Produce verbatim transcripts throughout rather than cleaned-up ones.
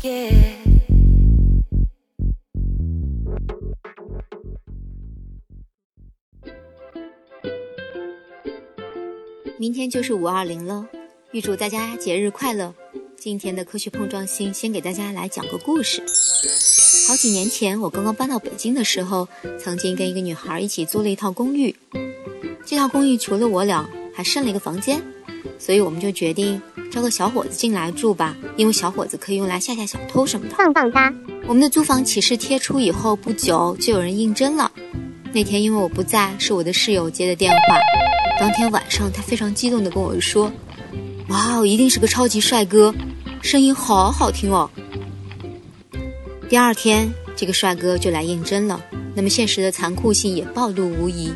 forget.明天就是五二零了，预祝大家节日快乐。今天的科学碰撞星先给大家来讲个故事。好几年前我刚刚搬到北京的时候，曾经跟一个女孩一起租了一套公寓，这套公寓除了我俩还剩了一个房间，所以我们就决定招个小伙子进来住吧，因为小伙子可以用来吓吓小偷什么的，棒棒哒。我们的租房启事贴出以后不久就有人应征了，那天因为我不在，是我的室友接的电话，当天晚上他非常激动地跟我说，哇，一定是个超级帅哥，声音好好听哦。第二天这个帅哥就来应征了，那么现实的残酷性也暴露无遗，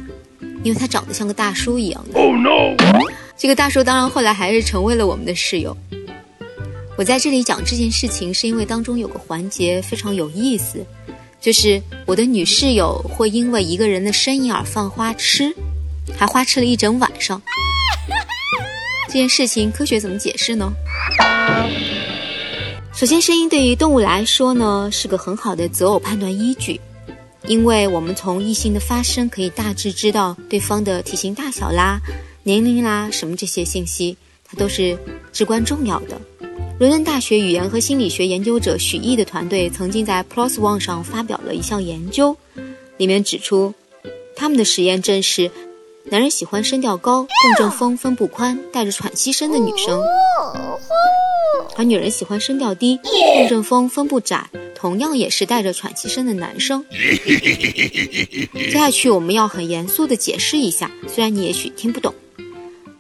因为他长得像个大叔一样的。Oh no！ 这个大叔当然后来还是成为了我们的室友。我在这里讲这件事情是因为当中有个环节非常有意思，就是我的女室友会因为一个人的声音而犯花痴，还花痴了一整晚上。这件事情科学怎么解释呢？首先，声音对于动物来说呢是个很好的择偶判断依据，因为我们从异性的发声可以大致知道对方的体型大小啦、年龄啦什么，这些信息它都是至关重要的。伦敦大学语言和心理学研究者许毅的团队曾经在 P L O S 上发表了一项研究，里面指出他们的实验证实，男人喜欢声调高、共振峰分布宽、带着喘息声的女生，而女人喜欢声调低、共振峰分布窄、同样也是带着喘息声的男生。接下去我们要很严肃地解释一下，虽然你也许听不懂。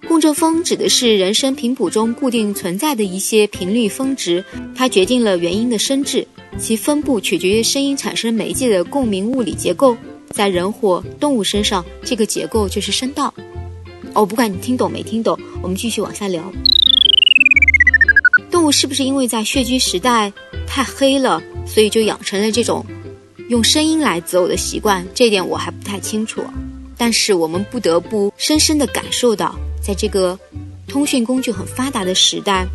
共振峰指的是人声频谱中固定存在的一些频率峰值，它决定了元音的声质，其分布取决于声音产生媒介的共鸣物理结构。在人或动物身上，这个结构就是声道。哦，不管你听懂没听懂，我们继续往下聊。动物是不是因为在穴居时代太黑了，所以就养成了这种用声音来择偶的习惯？这点我还不太清楚，但是我们不得不深深地感受到，在这个通讯工具很发达的时代，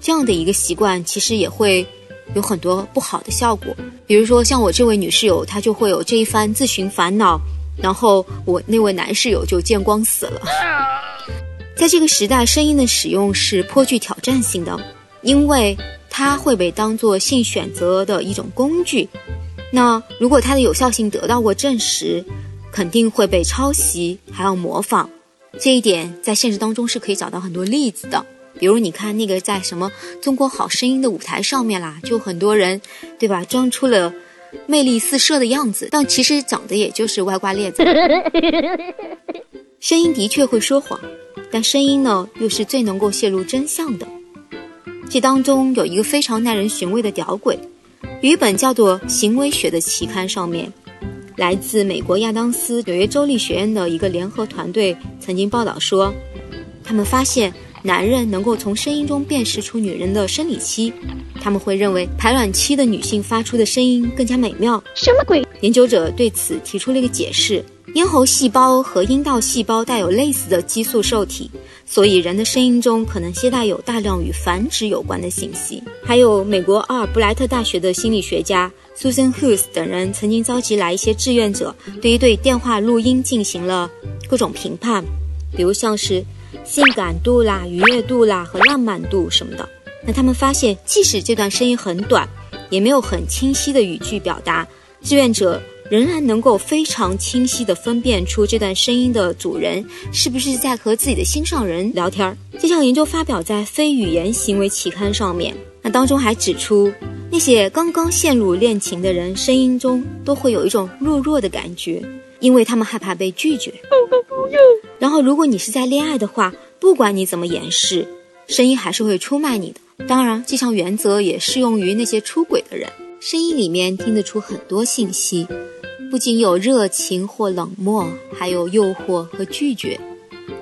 这样的一个习惯其实也会有很多不好的效果。比如说像我这位女室友，她就会有这一番自寻烦恼，然后我那位男室友就见光死了。在这个时代，声音的使用是颇具挑战性的，因为它会被当作性选择的一种工具，那如果它的有效性得到过证实，肯定会被抄袭还要模仿。这一点在现实当中是可以找到很多例子的，比如你看那个在什么中国好声音的舞台上面啦，就很多人对吧，装出了魅力四射的样子，但其实长得也就是歪瓜裂枣。声音的确会说谎，但声音呢又是最能够泄露真相的。这当中有一个非常耐人寻味的屌鬼，有一本叫做《行为学》的期刊上面，来自美国亚当斯纽约州立学院的一个联合团队曾经报道说，他们发现男人能够从声音中辨识出女人的生理期，他们会认为排卵期的女性发出的声音更加美妙。什么鬼？研究者对此提出了一个解释，咽喉细胞和阴道细胞带有类似的激素受体，所以人的声音中可能携带有大量与繁殖有关的信息。还有美国阿尔布莱特大学的心理学家 Susan Hughes 等人曾经召集来一些志愿者，对于对电话录音进行了各种评判，比如像是性感度啦、愉悦度啦和浪漫度什么的。那他们发现，即使这段声音很短，也没有很清晰的语句表达，志愿者仍然能够非常清晰地分辨出这段声音的主人是不是在和自己的心上人聊天。这项研究发表在《非语言行为》期刊上面，那当中还指出，那些刚刚陷入恋情的人声音中都会有一种弱弱的感觉，因为他们害怕被拒绝。然后如果你是在恋爱的话，不管你怎么掩饰，声音还是会出卖你的。当然这项原则也适用于那些出轨的人。声音里面听得出很多信息，不仅有热情或冷漠，还有诱惑和拒绝。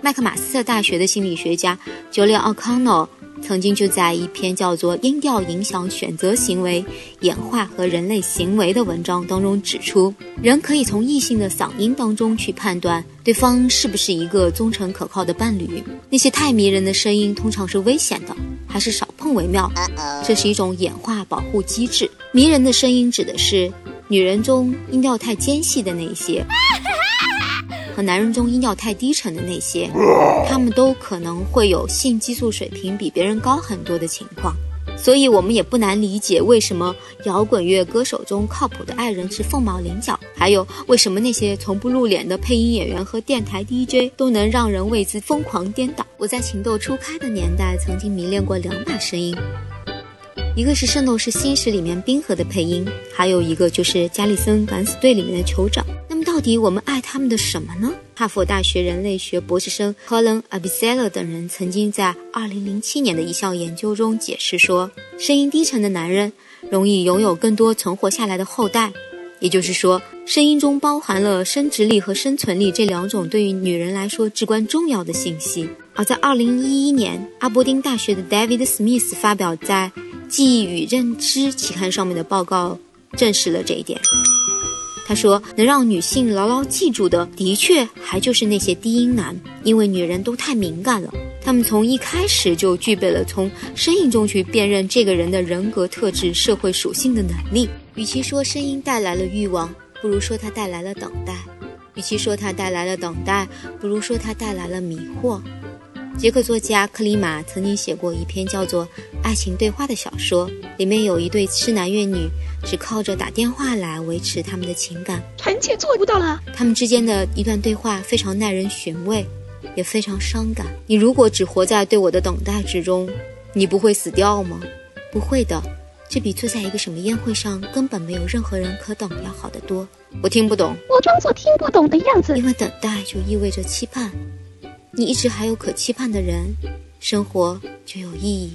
麦克马斯特大学的心理学家九连奥康诺曾经就在一篇叫做《音调影响选择行为、演化和人类行为》的文章当中指出，人可以从异性的嗓音当中去判断对方是不是一个忠诚可靠的伴侣。那些太迷人的声音通常是危险的，还是少更微妙，这是一种演化保护机制。迷人的声音指的是女人中音调太尖细的那些，和男人中音调太低沉的那些，他们都可能会有性激素水平比别人高很多的情况。所以我们也不难理解为什么摇滚乐歌手中靠谱的爱人是凤毛麟角，还有为什么那些从不露脸的配音演员和电台 D J 都能让人为之疯狂颠倒。我在情窦初开的年代曾经迷恋过两把声音，一个是《圣斗士星矢》里面冰河的配音，还有一个就是《加利森敢死队》里面的酋长。那么到底我们爱他们的什么呢？哈佛大学人类学博士生 Colin Abisella 等人曾经在二零零七年的一项研究中解释说，声音低沉的男人容易拥有更多存活下来的后代，也就是说，声音中包含了生殖力和生存力这两种对于女人来说至关重要的信息。而在二零一一年，阿伯丁大学的 David Smith 发表在记忆与认知期刊上面的报告证实了这一点。他说，能让女性牢牢记住的的确还就是那些低音男，因为女人都太敏感了，他们从一开始就具备了从声音中去辨认这个人的人格特质、社会属性的能力。与其说声音带来了欲望，不如说它带来了等待；与其说它带来了等待，不如说它带来了迷惑。捷克作家克里马曾经写过一篇叫做《爱情对话》的小说，里面有一对痴男怨女，只靠着打电话来维持他们的情感，臣妾做不到了。他们之间的一段对话非常耐人寻味，也非常伤感。你如果只活在对我的等待之中，你不会死掉吗？不会的，这比坐在一个什么宴会上根本没有任何人可等要好得多。我听不懂，我装作听不懂的样子，因为等待就意味着期盼。你一直还有可期盼的人，生活就有意义。